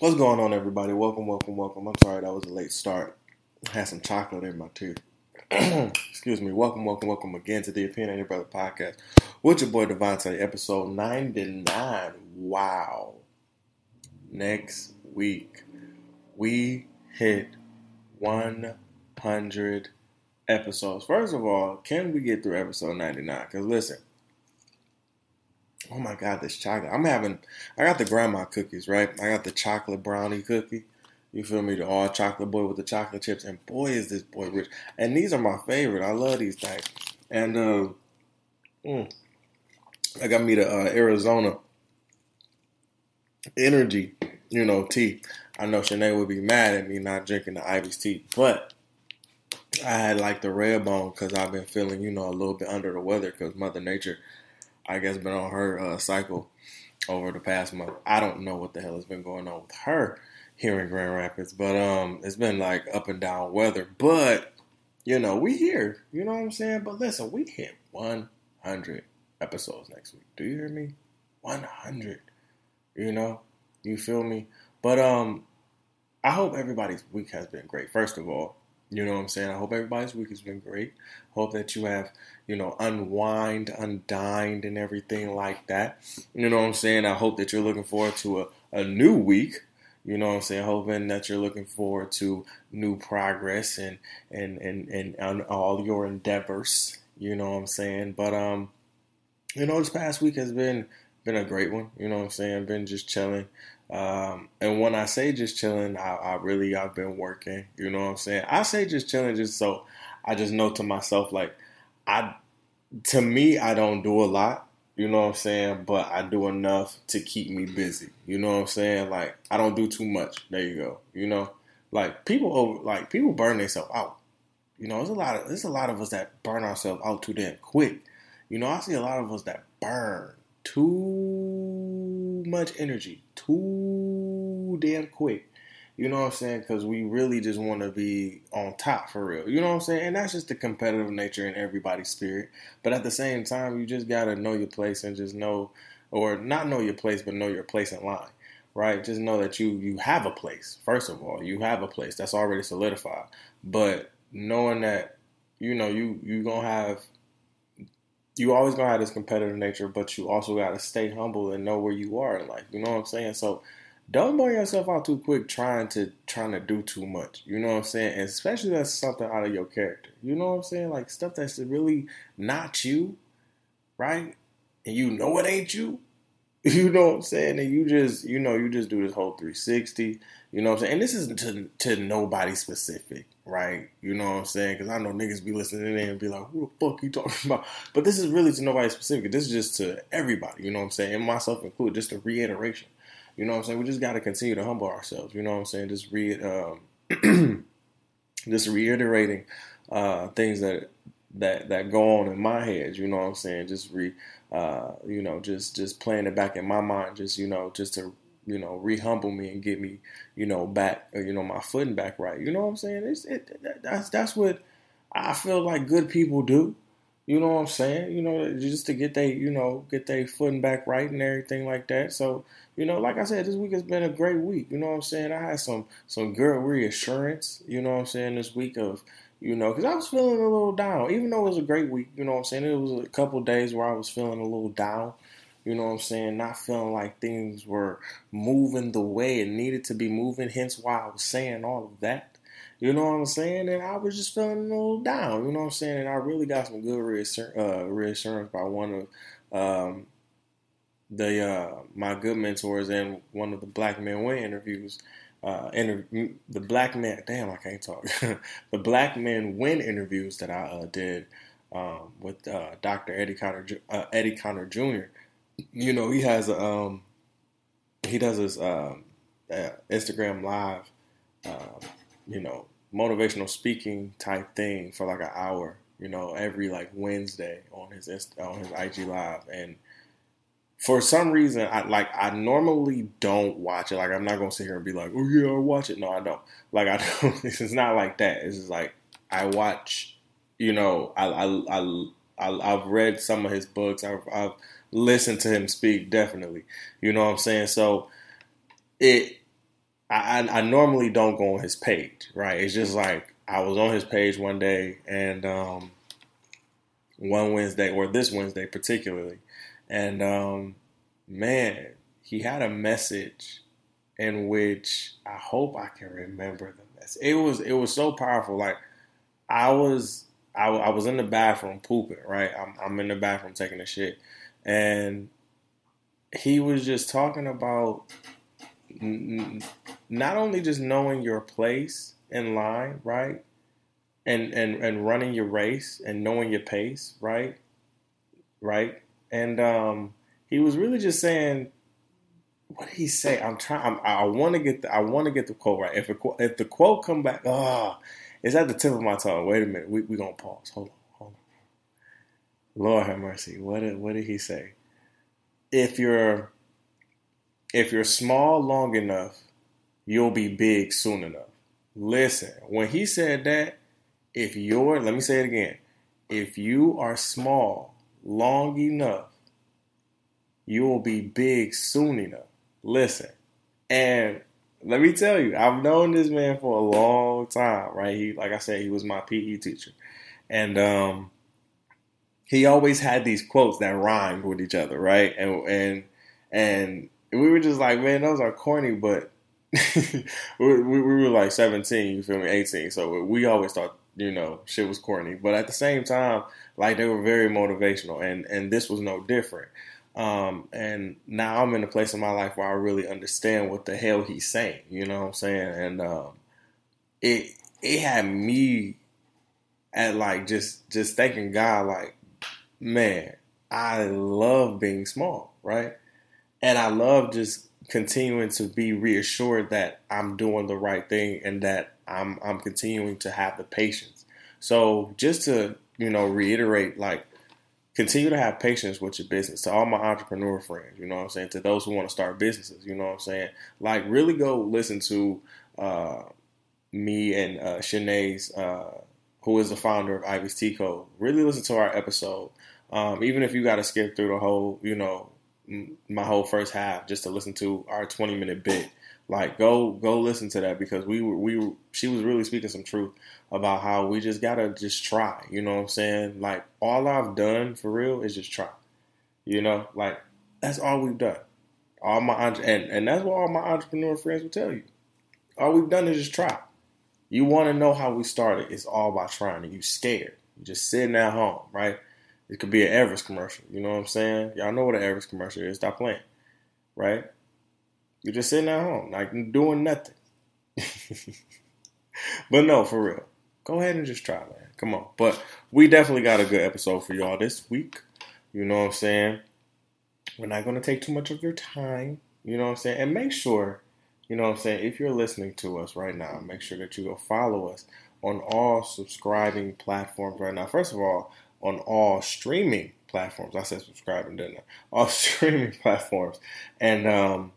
What's going on, everybody? Welcome. I'm sorry that was a late start. I had some chocolate in my tooth. Excuse me. Welcome again to the Opinion and Your Brother podcast with your boy DeVonta, episode 99. Wow. Next week, we hit 100 episodes. First of all, can we get through episode 99? Because listen, oh my God, this chocolate. I got the grandma cookies, right? I got the chocolate brownie cookie. You feel me? The all chocolate boy with the chocolate chips. And boy, is this boy rich. And these are my favorite. I love these things. And I got me the Arizona Energy, tea. I know Shanae would be mad at me not drinking the Ivy's tea, but I had like the Redbone because I've been feeling, a little bit under the weather because Mother Nature, I guess, been on her cycle over the past month. I don't know what the hell has been going on with her here in Grand Rapids, but it's been like up and down weather. But, we here. You know what I'm saying? But listen, we hit 100 episodes next week. Do you hear me? 100. You feel me? But I hope everybody's week has been great, first of all. You know what I'm saying? I hope everybody's week has been great. Hope that you have, undined and everything like that. You know what I'm saying? I hope that you're looking forward to a new week. You know what I'm saying? Hoping that you're looking forward to new progress and all your endeavors. You know what I'm saying? But, this past week has been a great one. You know what I'm saying? Been just chilling. And when I say just chilling, I've been working, you know what I'm saying? I say just chilling just so I just know to myself, like, I don't do a lot, you know what I'm saying? But I do enough to keep me busy, you know what I'm saying? Like, I don't do too much. There you go. Like people burn themselves out. There's a lot of us that burn ourselves out too damn quick. I see a lot of us that burn too much energy too damn quick, you know what I'm saying? Because we really just want to be on top for real, you know what I'm saying? And that's just the competitive nature in everybody's spirit. But at the same time, you just got to know your place and just know, or not know your place, but know your place in line, right? Just know that you have a place. First of all, you have a place that's already solidified. But knowing that, you always going to have this competitive nature, but you also got to stay humble and know where you are in life. You know what I'm saying? So don't burn yourself out too quick trying to do too much. You know what I'm saying? And especially that's something out of your character. You know what I'm saying? Like stuff that's really not you, right? And it ain't you. You know what I'm saying? And you just do this whole 360. You know what I'm saying? And this isn't to nobody specific, right? You know what I'm saying? Because I know niggas be listening in and be like, who the fuck you talking about? But this is really to nobody specific. This is just to everybody, you know what I'm saying? And myself included, just a reiteration. You know what I'm saying? We just got to continue to humble ourselves. You know what I'm saying? Just just reiterating things that go on in my head, you know what I'm saying? Just just playing it back in my mind, just to re-humble me and get me, back, my footing back right. You know what I'm saying? That's what I feel like good people do. You know what I'm saying? Just to get their footing back right and everything like that. So, like I said, this week has been a great week. You know what I'm saying? I had some good reassurance, you know what I'm saying, this week of, because I was feeling a little down. Even though it was a great week, you know what I'm saying? It was a couple days where I was feeling a little down, you know what I'm saying? Not feeling like things were moving the way it needed to be moving, hence why I was saying all of that. You know what I'm saying? And I was just feeling a little down, you know what I'm saying? And I really got some good reassurance by one of my good mentors in one of the Black Men Win interviews. The Black Men Win interviews that I did with Dr. Eddie Connor Jr. He has he does his Instagram Live, motivational speaking type thing for like an hour, every like Wednesday on his IG Live. And for some reason, I normally don't watch it. Like, I'm not going to sit here and be like, oh, yeah, I'll watch it. No, I don't. Like, I don't. It's not like that. It's just like I watch, I've read some of his books. I've listened to him speak, definitely. You know what I'm saying? So I normally don't go on his page, right? It's just like I was on his page one day and one Wednesday, or this Wednesday particularly, and man, he had a message in which I hope I can remember the message. It was so powerful. Like I was in the bathroom pooping, right? I'm in the bathroom taking a shit, and he was just talking about not only just knowing your place in line, right, and running your race and knowing your pace, right, and he was really just saying, what did he say? I want to get the quote right. If the quote come back, it's at the tip of my tongue. Wait a minute, we gonna pause. Hold on. Lord have mercy. What did he say? If you're small long enough, you'll be big soon enough. Listen, when he said that, let me say it again. If you are small long enough, you will be big soon enough. Listen, and let me tell you, I've known this man for a long time, right? He, like I said, he was my PE teacher. And he always had these quotes that rhymed with each other, right? And we were just like, man, those are corny, but we were like 17, you feel me, 18. So we always thought, you know, shit was corny. But at the same time, like, they were very motivational, and this was no different. And now I'm in a place in my life where I really understand what the hell he's saying, you know what I'm saying? And it had me at, like, just thanking God, like, man, I love being small, right? And I love just continuing to be reassured that I'm doing the right thing and that I'm continuing to have the patience. So just to, you know, reiterate, like, continue to have patience with your business. To all my entrepreneur friends, you know what I'm saying? To those who want to start businesses, you know what I'm saying? Like, really go listen to me and Shanae's, who is the founder of Ivy's Tea Co. Really listen to our episode. Even if you got to skip through the whole, you know, my whole first half just to listen to our 20-minute bit. Like, go listen to that, because she was really speaking some truth about how we just gotta just try, you know what I'm saying? Like, all I've done for real is just try, you know? Like, that's all we've done. And that's what all my entrepreneur friends will tell you. All we've done is just try. You want to know how we started? It's all by trying, and you scared. You're just sitting at home, right? It could be an Everest commercial, you know what I'm saying? Y'all know what an Everest commercial is. Stop playing, right? You're just sitting at home, like, doing nothing. But no, for real, go ahead and just try, man. Come on. But we definitely got a good episode for y'all this week. You know what I'm saying? We're not going to take too much of your time. You know what I'm saying? And make sure, you know what I'm saying, if you're listening to us right now, make sure that you go follow us on all subscribing platforms right now. First of all, on all streaming platforms. I said subscribing, didn't I? All streaming platforms. And,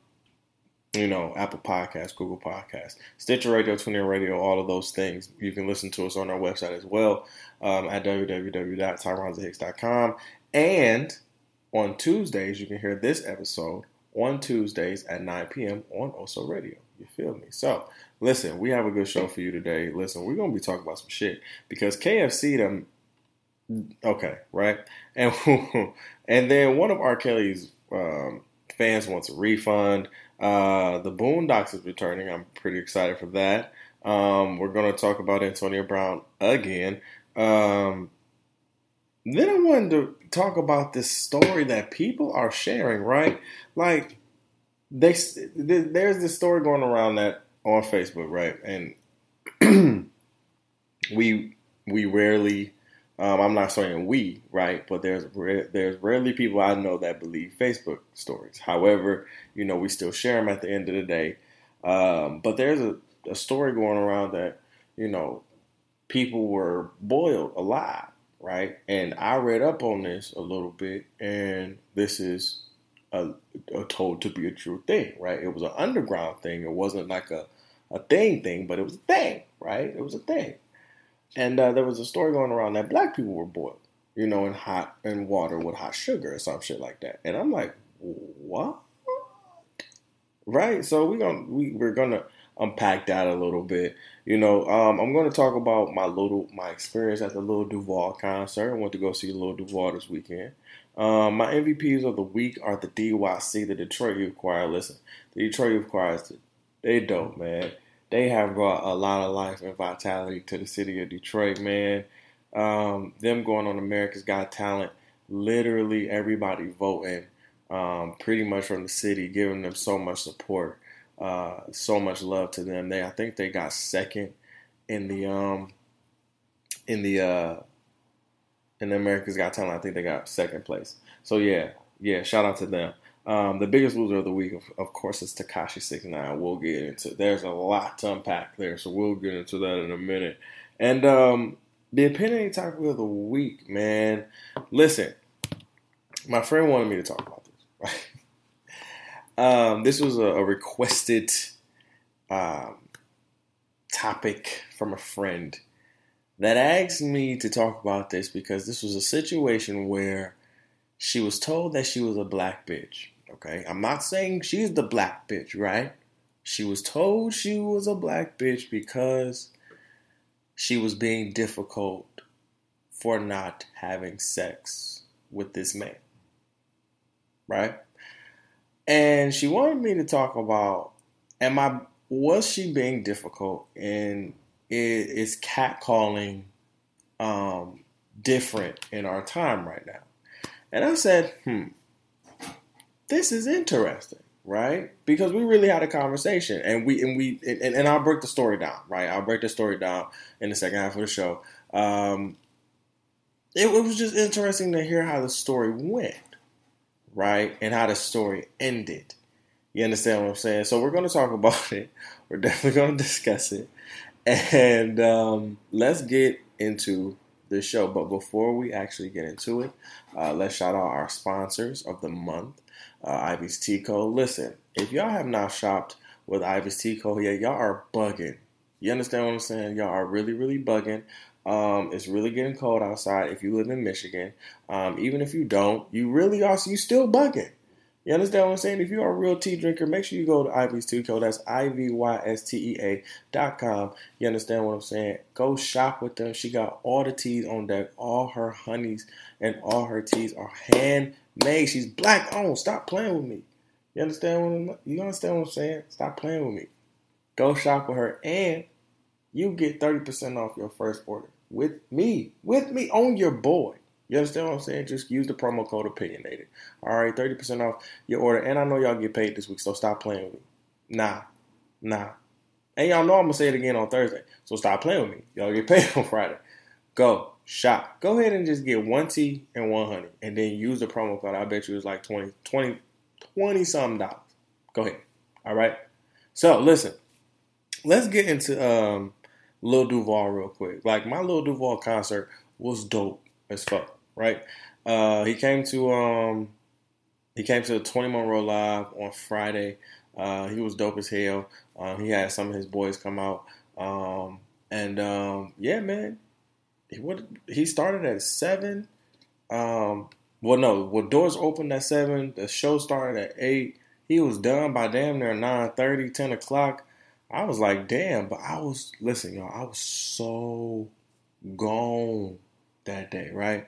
you know, Apple Podcasts, Google Podcasts, Stitcher Radio, TuneIn Radio, all of those things. You can listen to us on our website as well at www.tyronzahicks.com. And on Tuesdays, you can hear this episode on Tuesdays at 9 p.m. on Oso Radio. You feel me? So, listen, we have a good show for you today. Listen, we're going to be talking about some shit because KFC done... Okay, right? And then one of R. Kelly's fans wants a refund. The Boondocks is returning. I'm pretty excited for that. We're going to talk about Antonio Brown again. Then I wanted to talk about this story that people are sharing, right? Like, there's this story going around that on Facebook, right? And we rarely... I'm not saying we, right? But there's rarely people I know that believe Facebook stories. However, you know, we still share them at the end of the day. But there's a story going around that, you know, people were boiled alive, right? And I read up on this a little bit, and this is told to be a true thing, right? It was an underground thing. It wasn't like a thing, but it was a thing, right? It was a thing. And there was a story going around that black people were boiled, you know, in water with hot sugar or some shit like that. And I'm like, what? Right? So we're gonna unpack that a little bit. You know, I'm going to talk about my experience at the Lil Duval concert. I went to go see Lil Duval this weekend. My MVPs of the week are the DYC, the Detroit Youth Choir. Listen, the Detroit Youth Choir, they dope, man. They have brought a lot of life and vitality to the city of Detroit, man. Them going on America's Got Talent, literally everybody voting pretty much from the city, giving them so much support, so much love to them. I think they got second in America's Got Talent. I think they got second place. So yeah, shout out to them. The biggest loser of the week, of course, is Tekashi 6ix9ine. We'll get into. There's a lot to unpack there, so we'll get into that in a minute. And the opinionated topic of the week, man. Listen, my friend wanted me to talk about this, right? This was a requested topic from a friend that asked me to talk about this because this was a situation where she was told that she was a black bitch, okay? I'm not saying she's the black bitch, right? She was told she was a black bitch because she was being difficult for not having sex with this man, right? And she wanted me to talk about, was she being difficult, and is catcalling different in our time right now? And I said, this is interesting, right? Because we really had a conversation, and I'll break the story down, right? I'll break the story down in the second half of the show. It was just interesting to hear how the story went, right? And how the story ended. You understand what I'm saying? So we're going to talk about it. We're definitely going to discuss it. And let's get into the show. But before we actually get into it, let's shout out our sponsors of the month, Ivy's Tea Co. Listen, if y'all have not shopped with Ivy's Tea Co yet, y'all are bugging. You understand what I'm saying? Y'all are really, really bugging. It's really getting cold outside. If you live in Michigan, even if you don't, you still bugging. You understand what I'm saying? If you are a real tea drinker, make sure you go to Ivy's Tea Co. That's IVYSTEA.com. You understand what I'm saying? Go shop with them. She got all the teas on deck. All her honeys and all her teas are handmade. She's black owned. Stop playing with me. You understand what I'm saying? Stop playing with me. Go shop with her, and you get 30% off your first order with me. With me on your boy. You understand what I'm saying? Just use the promo code opinionated. All right, 30% off your order. And I know y'all get paid this week, so stop playing with me. Nah. And y'all know I'm going to say it again on Thursday, so stop playing with me. Y'all get paid on Friday. Go shop. Go ahead and just get one tea and one honey, and then use the promo code. I bet you it's like 20-something dollars. Go ahead. All right? So, listen. Let's get into Lil Duval real quick. Like, my Lil Duval concert was dope as fuck. Right, he came to 20 Monroe Live on Friday. He was dope as hell. He had some of his boys come out, yeah, man. He started at 7. Doors opened at 7. The show started at 8. He was done by damn near 9:30, 10 o'clock. I was like, damn, but I was so gone that day, right?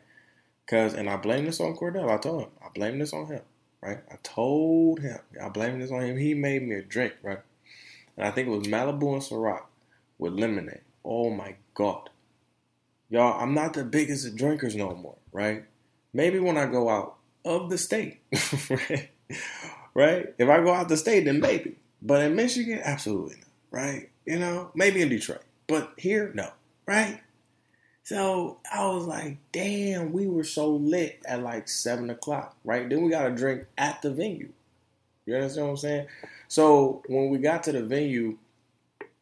And I blame this on Cordell. I told him. I blame this on him, right? I told him. I blame this on him. He made me a drink, right? And I think it was Malibu and Ciroc with lemonade. Oh, my God. Y'all, I'm not the biggest of drinkers no more, right? Maybe when I go out of the state, right? If I go out the state, then maybe. But in Michigan, absolutely not, right? You know, maybe in Detroit. But here, no, right? So I was like, damn, we were so lit at like 7 o'clock, right? Then we got a drink at the venue. You understand what I'm saying? So when we got to the venue,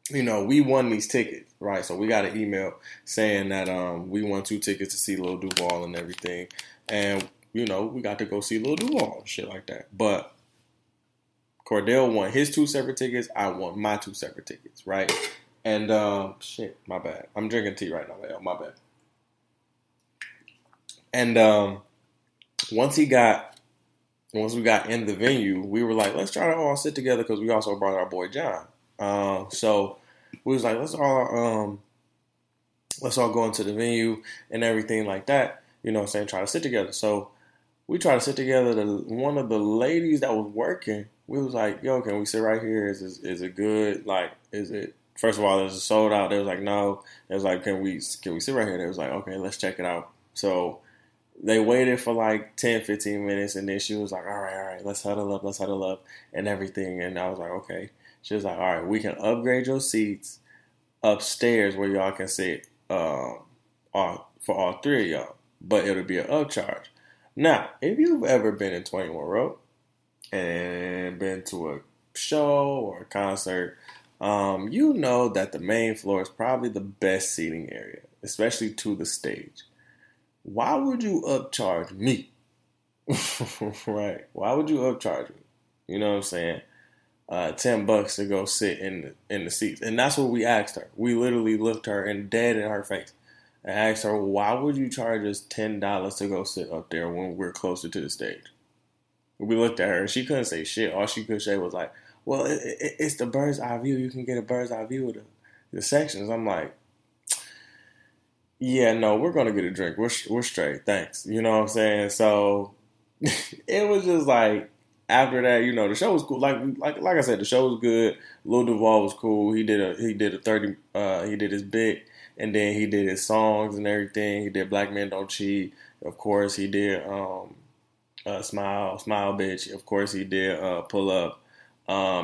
you know, we won these tickets, right? So we got an email saying that we won 2 tickets to see Lil Duval and everything. And, you know, we got to go see Lil Duval and shit like that. But Cordell won his 2 separate tickets. I won my 2 separate tickets, right? And, my bad. I'm drinking tea right now, man. My bad. And, once we got in the venue, we were like, let's try to all sit together because we also brought our boy John. So we was like, let's all go into the venue and everything like that. You know what I'm saying? Try to sit together. So we try to sit together. One of the ladies that was working, we was like, yo, can we sit right here? Is it good? Like, is it? First of all, is it sold out? They was like, no. They was like, can we sit right here? They was like, okay, let's check it out. So they waited for like 10, 15 minutes, and then she was like, all right, let's huddle up, and everything. And I was like, okay. She was like, all right, we can upgrade your seats upstairs where y'all can sit for all three of y'all, but it'll be an upcharge. Now, if you've ever been in 20 Monroe and been to a show or a concert, you know that the main floor is probably the best seating area, especially to the stage. Why would you upcharge me? Right. Why would you upcharge me? You know what I'm saying? $10 to go sit in the seats. And that's what we asked her. We literally looked her and dead in her face and asked her, why would you charge us $10 to go sit up there when we're closer to the stage? We looked at her and she couldn't say shit. All she could say was like, well, it's the bird's eye view. You can get a bird's eye view of the sections. I'm like, yeah, no, we're going to get a drink. We're straight. Thanks. You know what I'm saying? So it was just like, after that, you know, the show was cool. Like I said, the show was good. Lil Duval was cool. He did his bit, and then he did his songs and everything. He did Black Men Don't Cheat. Of course, he did Smile Bitch. Of course, he did Pull Up.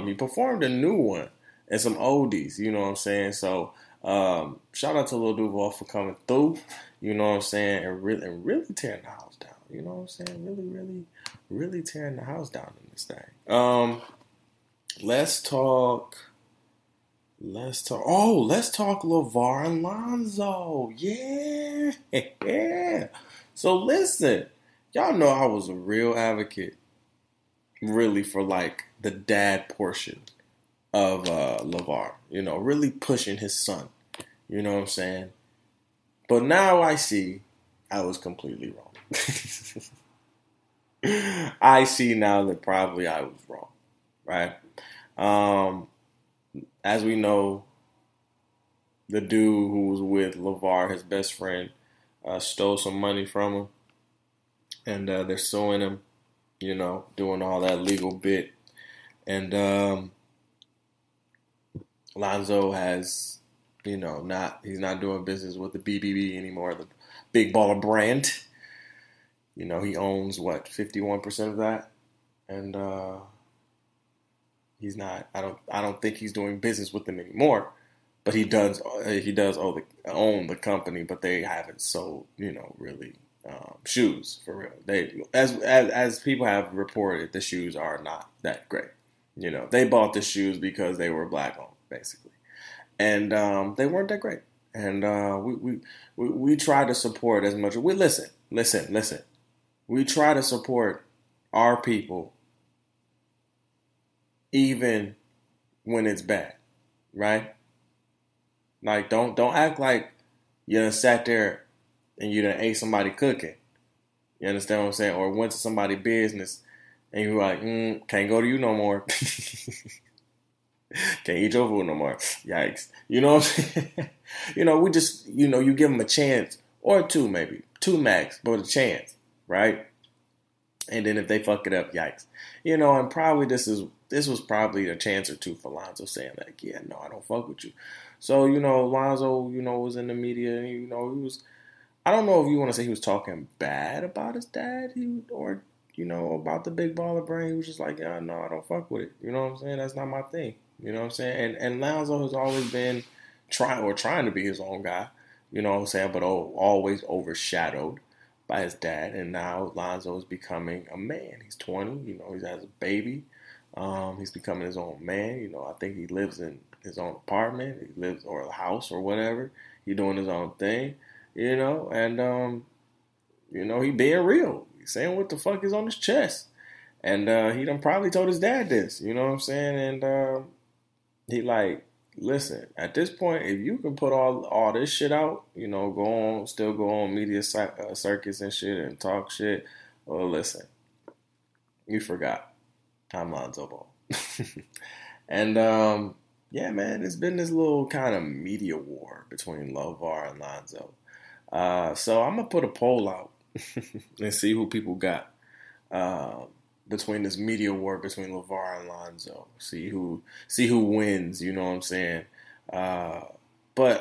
He performed a new one and some oldies. You know what I'm saying? So shout out to Lil Duval for coming through. You know what I'm saying? And really tearing the house down. You know what I'm saying? Really tearing the house down in this thing. Let's talk LaVar and Lonzo. Yeah. So listen, y'all know I was a real advocate, really, for like the dad portion of LaVar. You know, really pushing his son. You know what I'm saying? But now I see I was completely wrong. I see now that probably I was wrong, right? As we know, the dude who was with LaVar, his best friend, stole some money from him, and they're suing him, you know, doing all that legal bit. And Lonzo has, you know, he's not doing business with the BBB anymore, the Big Baller Brand. You know, he owns, 51% of that? And he's not, I don't think he's doing business with them anymore. But he does own the company, but they haven't sold, you know, really shoes, for real. They, as people have reported, the shoes are not that great. You know, they bought the shoes because they were black-owned, basically. And they weren't that great. And we try to support as much. We listen. We try to support our people even when it's bad, right? Like, don't act like you done sat there and you done ate somebody cooking. You understand what I'm saying? Or went to somebody's business and you were like, can't go to you no more. Can't eat your food no more. Yikes. You know what I'm saying? You know, we just, you know, you give them a chance or two maybe. Two max, but a chance. Right? And then if they fuck it up, yikes. You know, and probably this was probably a chance or two for Lonzo saying like, yeah, no, I don't fuck with you. So, you know, Lonzo, you know, was in the media and, you know, he was, I don't know if you want to say he was talking bad about his dad, or, you know, about the Big Baller Brain. He was just like, yeah, no, I don't fuck with it. You know what I'm saying? That's not my thing. You know what I'm saying? And Lonzo has always been trying to be his own guy. You know what I'm saying? But always overshadowed by his dad, and now Lonzo is becoming a man. He's 20, you know, he has a baby. He's becoming his own man. You know, I think he lives in his own apartment, or a house or whatever. He's doing his own thing, you know, and, you know, he being real. He's saying what the fuck is on his chest. And he done probably told his dad this, you know what I'm saying? And he like, listen, at this point, if you can put all this shit out, you know, go on media circuits and shit and talk shit. Well, listen, you forgot. I'm Lonzo Ball. And yeah, man, it's been this little kind of media war between LaVar and Lonzo. So I'm going to put a poll out and see who people got between this media war between LaVar and Lonzo. See who wins, you know what I'm saying? But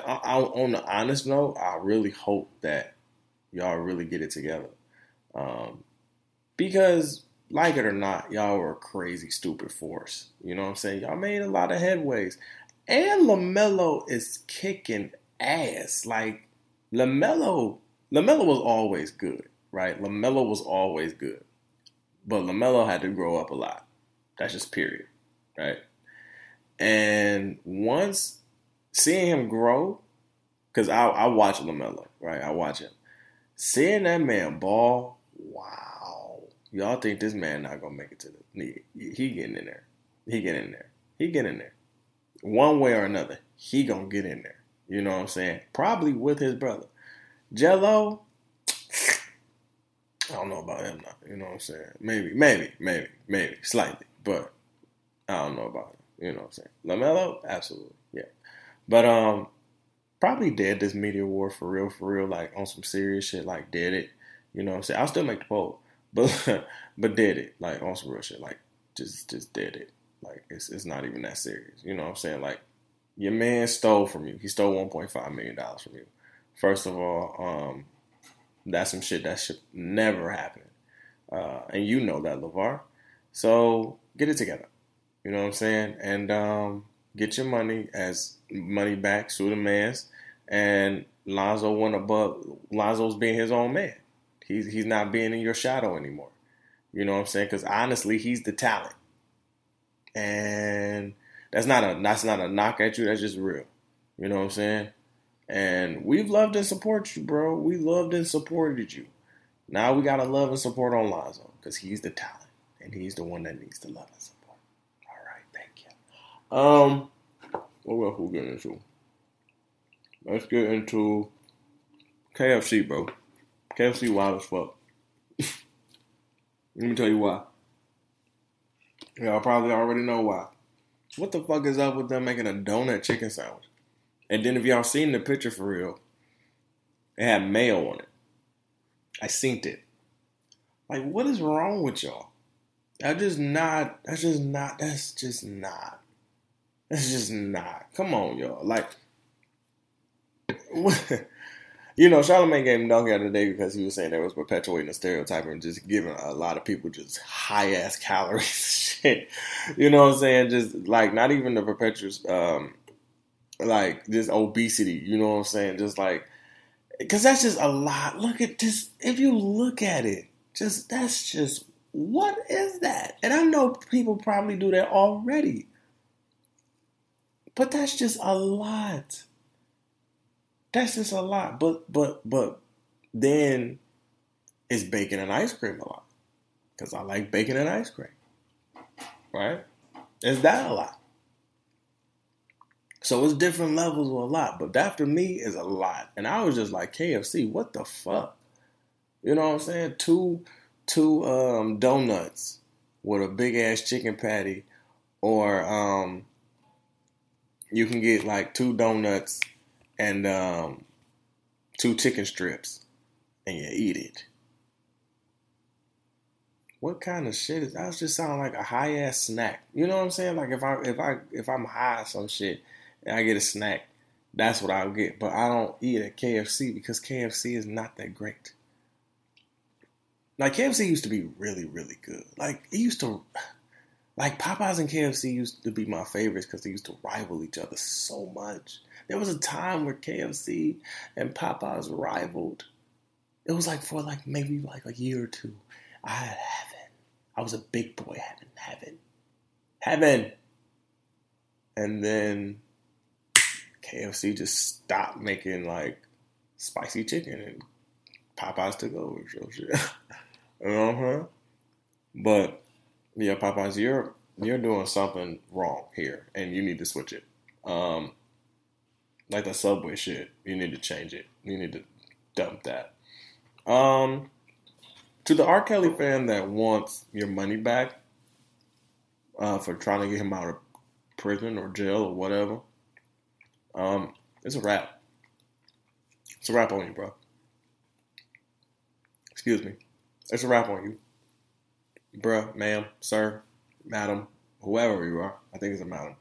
on the honest note, I really hope that y'all really get it together. Because, like it or not, y'all were a crazy, stupid force. You know what I'm saying? Y'all made a lot of headways. And LaMelo is kicking ass. Like, LaMelo was always good, right? LaMelo was always good. But LaMelo had to grow up a lot. That's just period, right? And once seeing him grow, because I watch LaMelo, right? I watch him. Seeing that man ball, wow. Y'all think this man not going to make it to the – He getting in there. One way or another, he going to get in there. You know what I'm saying? Probably with his brother. Jello, I don't know about him now. You know what I'm saying? Maybe, slightly. But I don't know about him. You know what I'm saying? LaMelo, absolutely, yeah. But probably dead this media war for real, like on some serious shit, like did it. You know what I'm saying? I'll still make the poll, but did it, like on some real shit, like just did it. Like it's not even that serious. You know what I'm saying? Like your man stole from you. He stole $1.5 million from you. First of all, that's some shit that should never happen. And you know that, LaVar. So get it together. You know what I'm saying? And get your money back, sue the man's, and Lonzo went above. Lonzo's being his own man. He's not being in your shadow anymore. You know what I'm saying? Because honestly, he's the talent, and that's not a knock at you. That's just real. You know what I'm saying? And we've loved and supported you, bro. We loved and supported you. Now we gotta love and support on Lonzo because he's the talent, and he's the one that needs to love and support. All right, thank you. What else we get into? Let's get into KFC, bro. KFC wild as fuck. Let me tell you why. Y'all probably already know why. What the fuck is up with them making a donut chicken sandwich? And then if y'all seen the picture for real, it had mayo on it. I seen it. Like, what is wrong with y'all? That's just not. Come on, y'all. Like, you know, Charlamagne gave him donkey out of the day because he was saying that was perpetuating a stereotype and just giving a lot of people just high-ass calories shit. You know what I'm saying? Just, like, not even the perpetual, like, just obesity. You know what I'm saying? Just, like, because that's just a lot. Look at this. If you look at it, what is that? And I know people probably do that already. But that's just a lot. But then it's bacon and ice cream a lot. Because I like bacon and ice cream. Right? Is that a lot? So it's different levels of a lot. But that for me is a lot. And I was just like, KFC, what the fuck? You know what I'm saying? Two donuts with a big ass chicken patty or you can get like two donuts and two chicken strips, and you eat it. What kind of shit is that? Just sound like a high ass snack. You know what I'm saying? Like if I'm high or some shit, and I get a snack, that's what I'll get. But I don't eat at KFC because KFC is not that great. Like KFC used to be really, really good. Like it used to. Like, Popeyes and KFC used to be my favorites because they used to rival each other so much. There was a time where KFC and Popeyes rivaled. It was like for like maybe like a year or two. I was a big boy having. And then KFC just stopped making like spicy chicken and Popeyes took over. So shit. But yeah, Popeyes, you're doing something wrong here, and you need to switch it. Like the Subway shit, you need to change it. You need to dump that. To the R. Kelly fan that wants your money back for trying to get him out of prison or jail or whatever, it's a wrap. It's a wrap on you, bro. Excuse me. It's a wrap on you. Bruh, ma'am, sir, madam, whoever you are. I think it's a madam.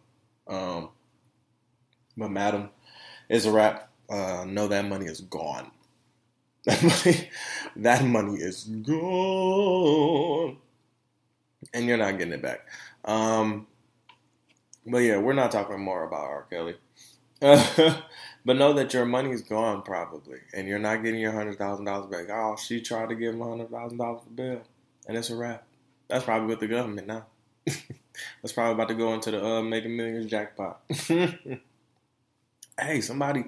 But madam, it's a wrap. No, that money is gone. That money is gone. And you're not getting it back. But yeah, we're not talking more about R. Kelly. But know that your money's gone probably. And you're not getting your $100,000 back. Oh, she tried to give him $100,000 for bail. And it's a wrap. That's probably with the government now. That's probably about to go into the Mega Millions jackpot. Hey, somebody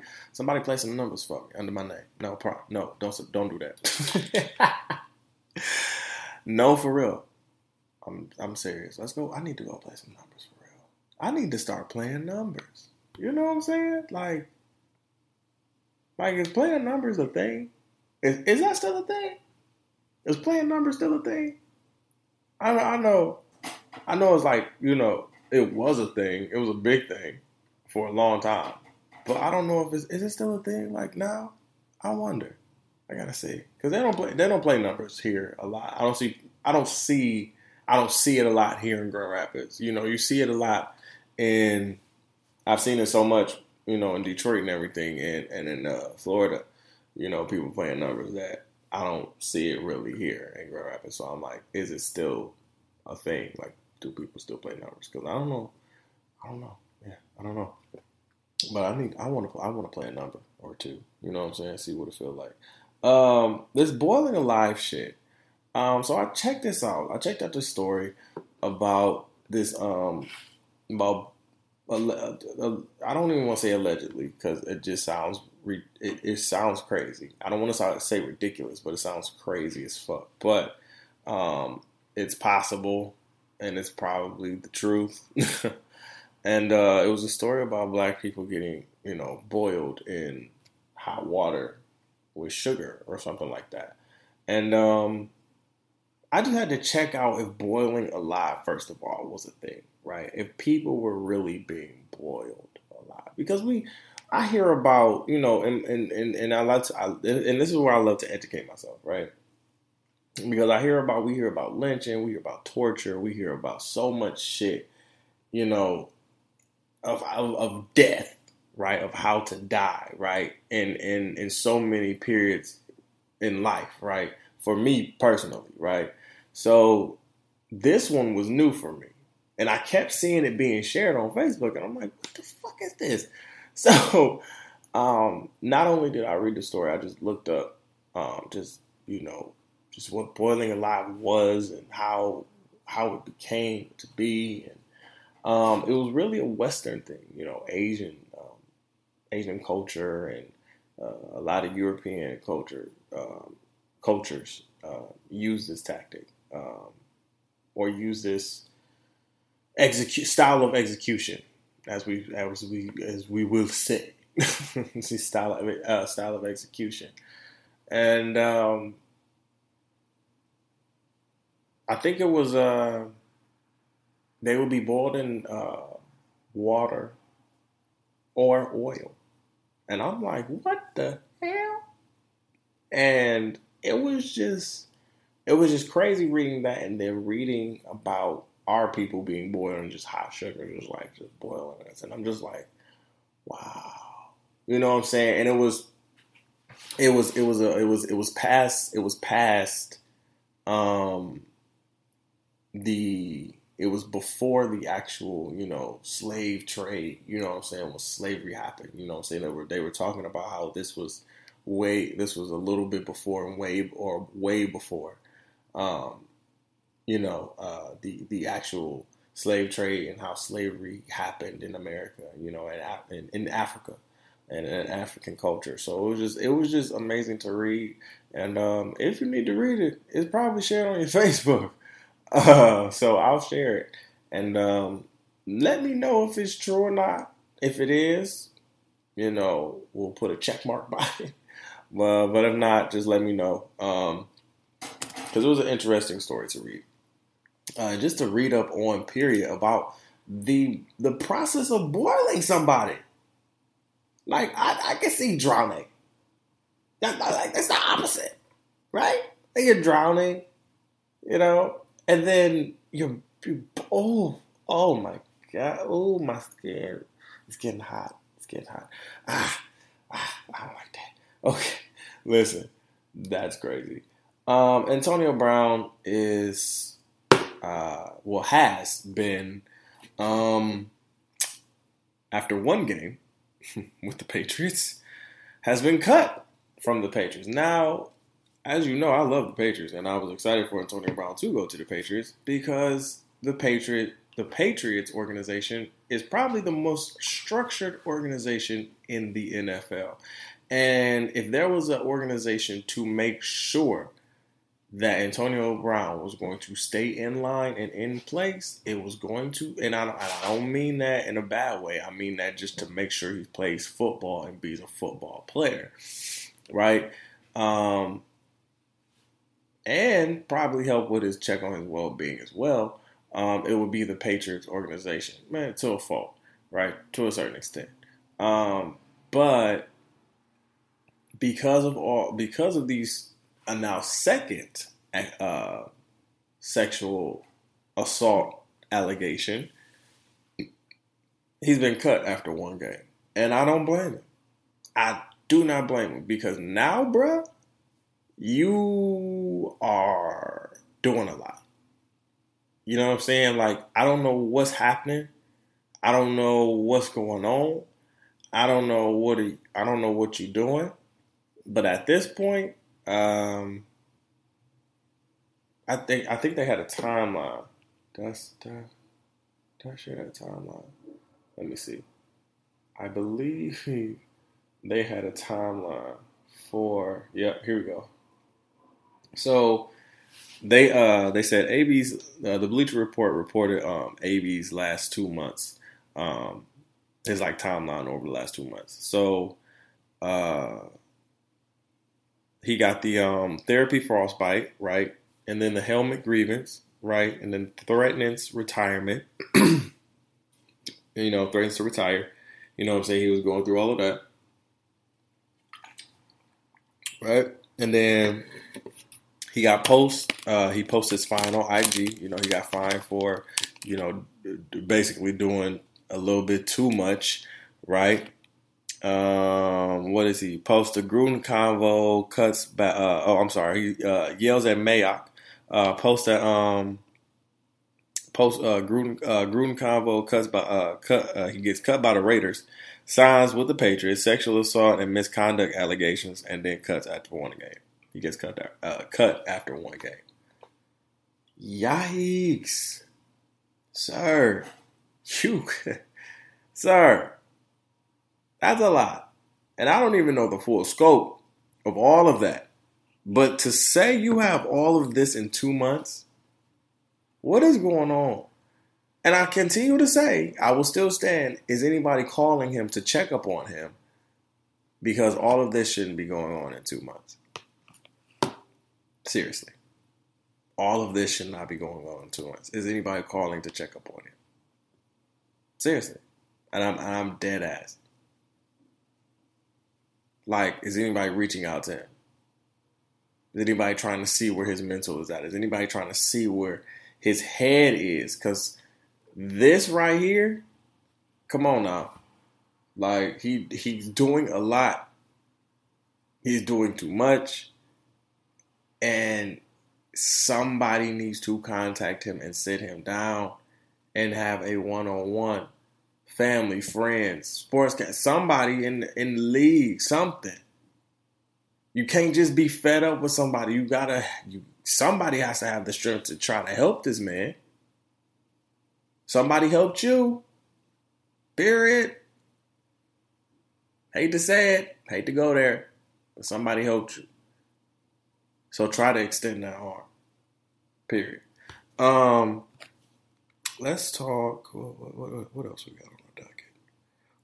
play some numbers for me under my name. No, don't do that. No, for real. I'm serious. Let's go. I need to go play some numbers for real. I need to start playing numbers. You know what I'm saying? Like is playing numbers a thing? Is that still a thing? Is playing numbers still a thing? I know it's like, you know, it was a thing. It was a big thing for a long time. But I don't know if is it still a thing like now? I wonder. I gotta see. Because they don't play numbers here a lot. I don't see it a lot here in Grand Rapids. You know, you see it a lot in, I've seen it so much, you know, in Detroit and everything and in Florida, you know, people playing numbers that I don't see it really here in Grand Rapids. So I'm like, is it still a thing? Like, do people still play numbers? Because I don't know. Yeah, I don't know. But I want to play a number or two. You know what I'm saying? See what it feels like. This boiling alive shit. So I checked this out. I checked out this story about this. I don't even want to say allegedly because it just sounds. It sounds crazy. I don't want to say ridiculous, but it sounds crazy as fuck. But it's possible, and it's probably the truth. And it was a story about black people getting, you know, boiled in hot water with sugar or something like that. And I just had to check out if boiling alive, first of all, was a thing, right? If people were really being boiled alive. Because I hear about, you know, and I like to, and this is where I love to educate myself, right? Because we hear about lynching, we hear about torture, we hear about so much shit, you know, of death, right? Of how to die, right? And in so many periods in life, right? For me personally, right? So this one was new for me, and I kept seeing it being shared on Facebook, and I'm like, what the fuck is this? So, not only did I read the story, I just looked up, just what boiling alive was and how it became to be. And, it was really a Western thing, you know, Asian culture and, a lot of European cultures, use this tactic, or use this style of execution. As we will say, it's a style of execution, and I think it was they would be boiled in water or oil, and I'm like, what the hell? And it was just crazy reading that, and then reading about our people being boiled in just hot sugar, just boiling us. And I'm just like, wow. You know what I'm saying? And it was before the actual, you know, slave trade, you know what I'm saying, when slavery happened, you know what I'm saying? They were talking about how this was a little bit before and way before, you know, the actual slave trade and how slavery happened in America, you know, and in Africa and in African culture. So it was just amazing to read. And if you need to read it, it's probably shared on your Facebook. So I'll share it. And let me know if it's true or not. If it is, you know, we'll put a check mark by it. But if not, just let me know. 'Cause it was an interesting story to read. Just to read up on, period, about the process of boiling somebody. Like, I can see drowning. That's the opposite, right? And you're drowning, you know, and then you're oh my God, oh my skin, it's getting hot. I don't like that. Okay, listen, that's crazy. Antonio Brown is, has been, after one game with the Patriots, has been cut from the Patriots. Now, as you know, I love the Patriots, and I was excited for Antonio Brown to go to the Patriots because the Patriots organization is probably the most structured organization in the NFL. And if there was an organization to make sure that Antonio Brown was going to stay in line and in place, it was going to, and I don't mean that in a bad way. I mean that just to make sure he plays football and be a football player, right? And probably help with his check on his well-being as well. It would be the Patriots organization, man, to a fault, right? To a certain extent. But because of these. And now second sexual assault allegation, he's been cut after one game. And I don't blame him. I do not blame him. Because now, bruh, you are doing a lot. You know what I'm saying? Like, I don't know what's happening. I don't know what's going on. I don't know what you're doing. But at this point, I think they had a timeline. Did I share that timeline? Let me see. I believe they had a timeline for. Yep, here we go. So they said the Bleacher Report reported Ivy's last 2 months. His like timeline over the last 2 months. So. He got the therapy frostbite, right? And then the helmet grievance, right? And then threatens retirement. You know, threatens to retire. You know what I'm saying? He was going through all of that. Right? And then he got he posted his fine on IG. You know, he got fined for, you know, basically doing a little bit too much, right? What is he? Posts a Gruden convo, cuts back. He yells at Mayock. Gruden convo, cuts by. He gets cut by the Raiders. Signs with the Patriots. Sexual assault and misconduct allegations, and then cuts after one game. He gets cut after one game. Yikes, sir. Phew. Sir. That's a lot. And I don't even know the full scope of all of that. But to say you have all of this in 2 months, what is going on? And I continue to say, I will still stand, is anybody calling him to check up on him? Because all of this shouldn't be going on in 2 months. Seriously. All of this should not be going on in 2 months. Is anybody calling to check up on him? Seriously. And I'm dead ass. Like, is anybody reaching out to him? Is anybody trying to see where his mental is at? Is anybody trying to see where his head is? Because this right here, come on now. Like, he's doing a lot. He's doing too much. And somebody needs to contact him and sit him down and have a one-on-one. Family, friends, sportscast, somebody in the league, something. You can't just be fed up with somebody. Somebody has to have the strength to try to help this man. Somebody helped you. Period. Hate to say it. Hate to go there. But somebody helped you. So try to extend that arm. Period. Let's talk. What else we got on the docket?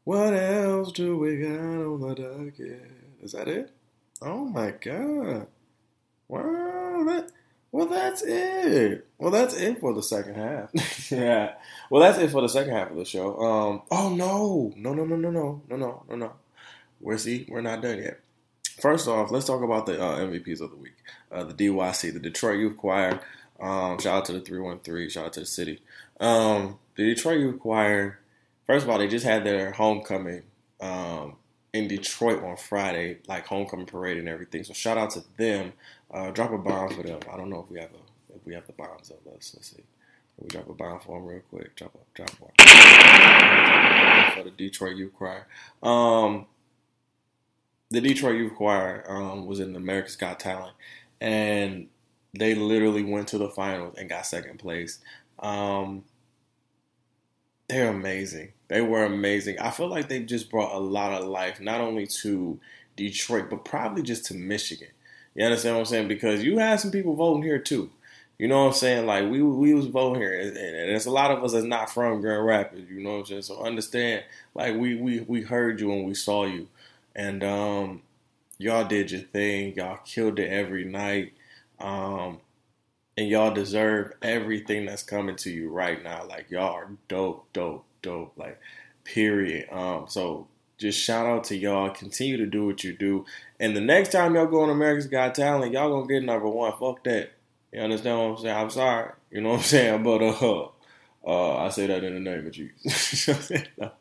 What else do we got on the docket? Is that it? Oh my God! Wow, Well, that's it for the second half. Yeah. Well, that's it for the second half of the show. No. We're not done yet. First off, let's talk about the MVPs of the week. The DYC, the Detroit Youth Choir. Shout out to the 313. Shout out to the city. The Detroit Youth Choir. First of all, they just had their homecoming in Detroit on Friday, like homecoming parade and everything. So shout out to them. Drop a bomb for them. I don't know if we have the bombs of us. Let's see. We drop a bomb for them real quick. Drop one. For the Detroit Youth Choir. The Detroit Youth Choir was in America's Got Talent, and they literally went to the finals and got second place. They're amazing. They were amazing. I feel like they just brought a lot of life, not only to Detroit, but probably just to Michigan. You understand what I'm saying? Because you had some people voting here too. You know what I'm saying? Like we was voting here, and there's a lot of us that's not from Grand Rapids. You know what I'm saying? So understand, like we heard you and we saw you, and y'all did your thing. Y'all killed it every night, and y'all deserve everything that's coming to you right now. Like y'all are dope. Like period. So. Just shout out to y'all. Continue to do what you do. And the next time y'all go on America's Got Talent, y'all going to get number one. Fuck that. You understand what I'm saying? I'm sorry. You know what I'm saying? But I say that in the name of Jesus. No.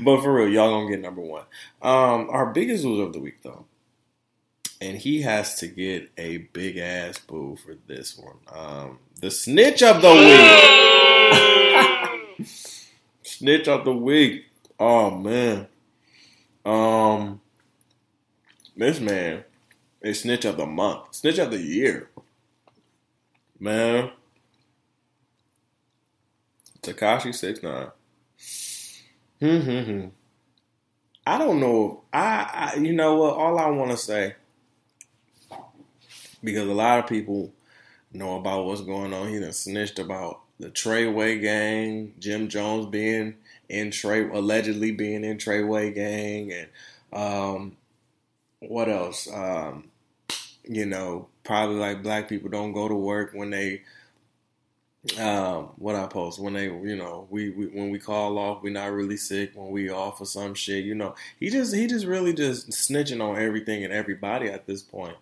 But for real, y'all going to get number one. Our biggest loser of the week, though. And he has to get a big-ass boo for this one. The snitch of the week. Snitch of the week. Oh, man. This man is snitch of the month, snitch of the year, man. Tekashi 6ix9ine. I don't know. I you know what? All I want to say, because a lot of people know about what's going on. He done snitched about the Treyway gang, Jim Jones being in Treyway gang, and what else? You know, probably like black people don't go to work when they what I post when they, you know, we when we call off, we not really sick, when we off or some shit, you know. He just really just snitching on everything and everybody at this point,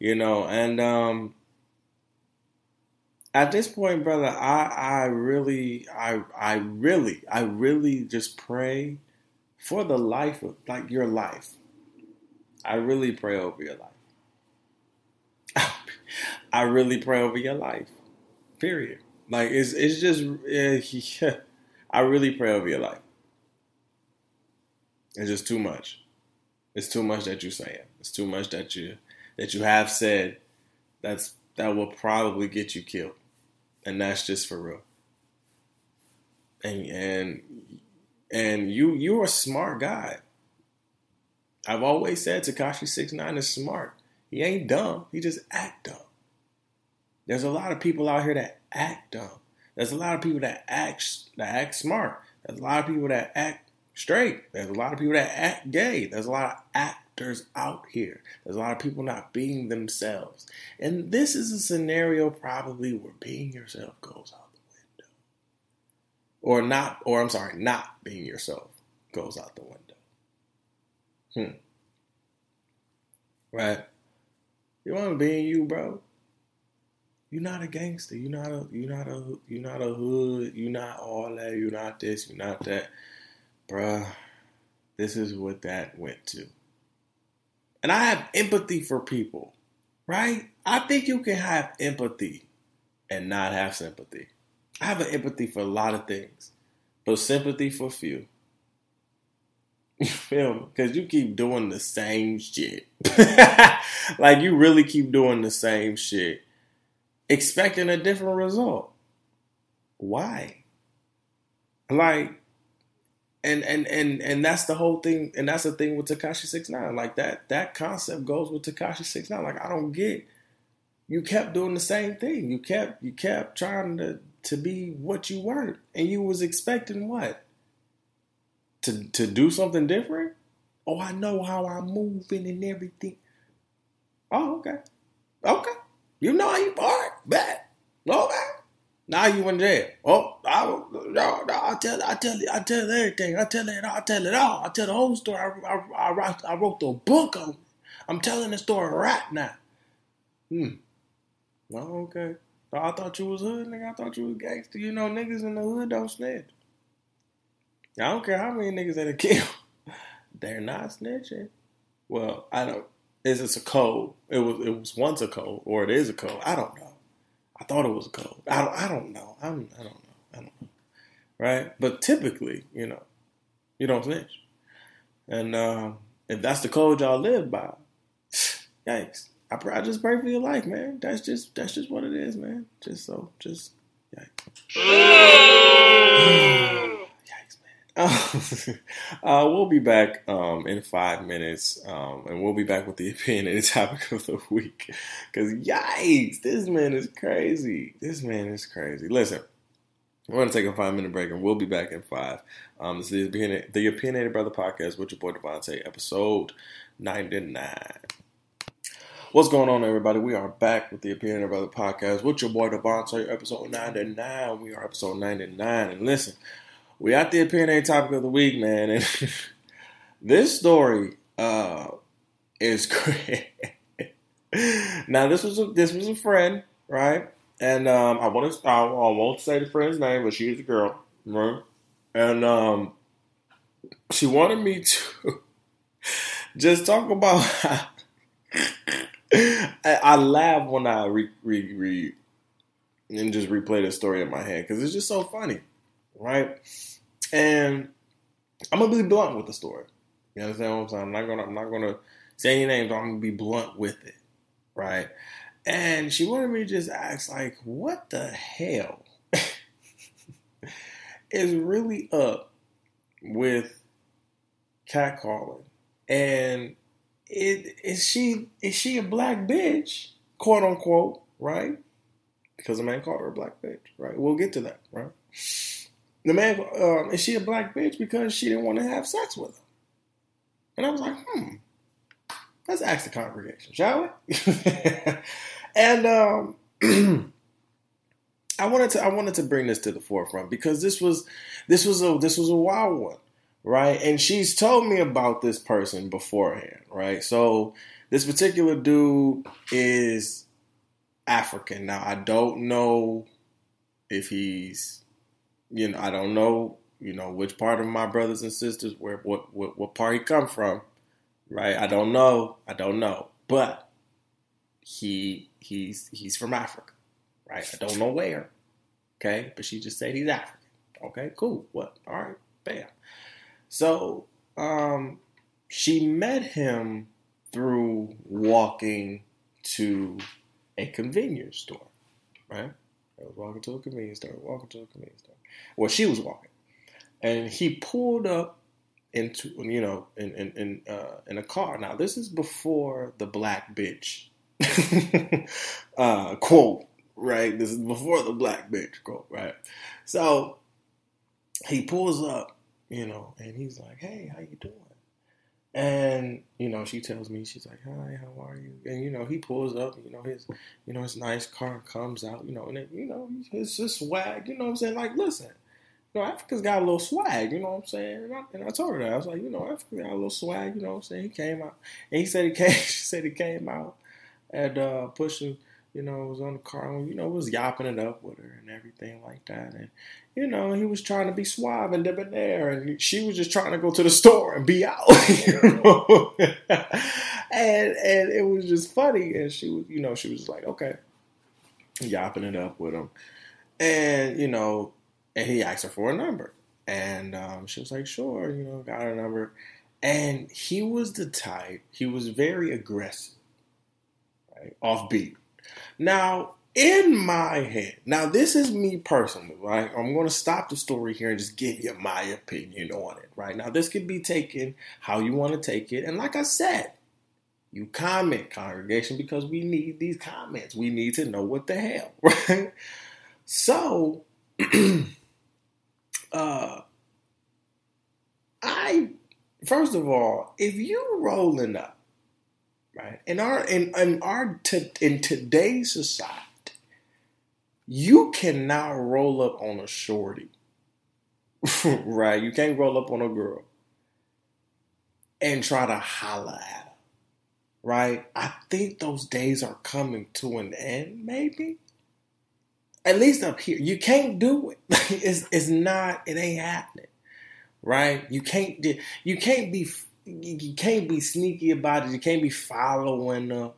you know. And at this point, brother, I really just pray for the life of, like, your life. I really pray over your life. I really pray over your life. Period. Like, it's just, yeah, I really pray over your life. It's just too much. It's too much that you're saying. It's too much that you have said that will probably get you killed. And that's just for real. And you're a smart guy. I've always said Tekashi 6ix9ine is smart. He ain't dumb. He just act dumb. There's a lot of people out here that act dumb. There's a lot of people that act smart. There's a lot of people that act straight. There's a lot of people that act gay. There's a lot of actors out here. There's a lot of people not being themselves. And this is a scenario probably where being yourself goes out the window. Not being yourself goes out the window. Right? You want to be you, bro. You're not a gangster. You're not a hood. You're not all that. You're not this. You're not that. Bruh, this is what that went to. And I have empathy for people, right? I think you can have empathy and not have sympathy. I have an empathy for a lot of things, but sympathy for few. You feel me? Because you keep doing the same shit. Like, you really keep doing the same shit, expecting a different result. Why? Like, and that's the whole thing, and that's the thing with Tekashi 6ix9ine. Like, that concept goes with Tekashi 6ix9ine. Like, I don't get. You kept doing the same thing. You kept trying to be what you weren't, and you was expecting what? To do something different? Oh, I know how I'm moving and everything. Oh, okay. You know how you are. bet. No, man. Now you in jail. Oh, I tell everything. I tell it all. I tell the whole story. I wrote the book on it. I'm telling the story right now. Well, okay. I thought you was hood, nigga. I thought you was gangster. You know, niggas in the hood don't snitch. I don't care how many niggas that are killed. They're not snitching. Well, I don't. Is this a code? It was once a code, or it is a code. I don't know. I thought it was a code. I don't know. I don't know. Right? But typically, you know, you don't snitch. And if that's the code y'all live by, yikes. I just pray for your life, man. That's just what it is, man. Just yikes. We'll be back in 5 minutes, and we'll be back with the opinion and topic of the week. Because yikes, this man is crazy. Listen, we're going to take a 5-minute break, and we'll be back in 5. This is the Opinionated Brother Podcast with your boy DeVonta, episode 99. What's going on, everybody? We are back with the Opinionated Brother Podcast with your boy DeVonta, episode 99. We are episode 99, and listen. We at the opinionated topic of the week, man, and this story is great. Now, this was a friend, right? And I won't say the friend's name, but she's a girl, right? And she wanted me to just talk about how I laugh when I read and just replay this story in my head because it's just so funny, right? And I'm going to be blunt with the story. You understand what I'm saying? I'm not going to say any names, but I'm going to be blunt with it. Right? And she wanted me to just ask, like, what the hell is really up with catcalling? And is she a black bitch, quote unquote, right? Because the man called her a black bitch, right? We'll get to that, right? The man, is she a black bitch because she didn't want to have sex with him? And I was like, let's ask the congregation, shall we? And I wanted to bring this to the forefront because this was a wild one, right? And she's told me about this person beforehand, right? So this particular dude is African. Now I don't know if he's. You know, I don't know, you know, which part of my brothers and sisters, where what part he come from, right? I don't know. But he's from Africa, right? I don't know where, okay? But she just said he's African. Okay, cool. What? All right, bam. So she met him through walking to a convenience store, right? I was walking to a convenience store. Well, she was walking, and he pulled up into, you know, in a car. Now, this is before the black bitch quote, right? This is before the black bitch quote, right? So he pulls up, you know, and he's like, "Hey, how you doing?" And, you know, she tells me, she's like, "Hi, how are you?" And, you know, he pulls up, you know, his nice car comes out, you know, and, it, you know, it's just swag, you know what I'm saying? Like, listen, you know, Africa's got a little swag, you know what I'm saying? And I told her that. I was like, you know, Africa got a little swag, you know what I'm saying? He came out, and she said he came out and pushing, you know, was on the car, and, you know, was yapping it up with her and everything like that. And, you know, he was trying to be suave and debonair, and she was just trying to go to the store and be out, you know? and it was just funny. And she was, you know, she was like, okay, yapping it up with him. And, you know, and he asked her for a number. And she was like, sure, you know, got her number. And he was the type, he was very aggressive, right? Offbeat. Now, in my head, now this is me personally, right? I'm going to stop the story here and just give you my opinion on it, right? Now, this could be taken how you want to take it. And like I said, you comment, congregation, because we need these comments. We need to know what the hell, right? So, first of all, if you're rolling up, right? In today's society, you cannot roll up on a shorty, right? You can't roll up on a girl and try to holla at her, right? I think those days are coming to an end, maybe. At least up here. You can't do it. It ain't happening, right? You can't be sneaky about it. You can't be following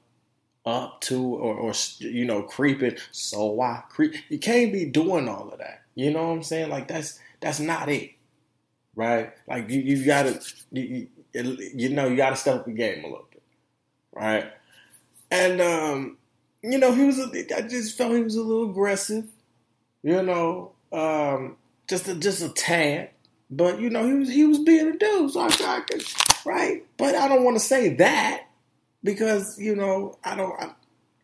up to or you know, creeping. So I creep. You can't be doing all of that. You know what I'm saying? Like that's not it, right? Like you gotta you gotta step up the game a little bit, right? And you know, I just felt he was a little aggressive, you know, just a tad. But, you know, he was being a dude, so right? But I don't want to say that because, you know, I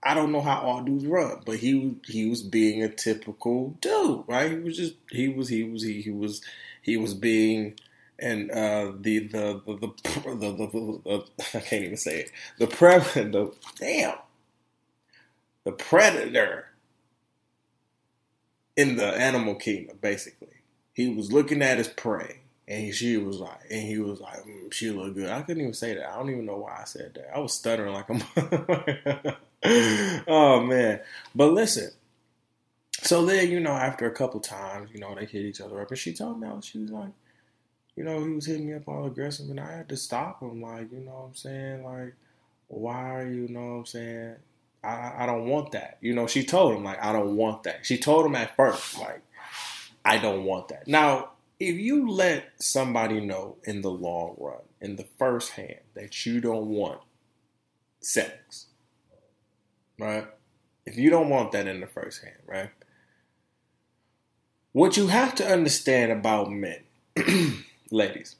don't know how all dudes run. But he was being a typical dude, right? He was being and I can't even say it. The predator in the animal kingdom, basically. He was looking at his prey, and he was like, she look good. I couldn't even say that. I don't even know why I said that. I was stuttering like a oh man. But listen, so then, you know, after a couple times, you know, they hit each other up, and she told me, she was like, you know, he was hitting me up all aggressive, and I had to stop him. Like, you know what I'm saying? Like, why are you know what I'm saying? I don't want that. You know, she told him, like, I don't want that. She told him at first, like, I don't want that. Now, if you let somebody know in the long run, in the first hand, that you don't want sex, right? If you don't want that in the first hand, right? What you have to understand about men, ladies,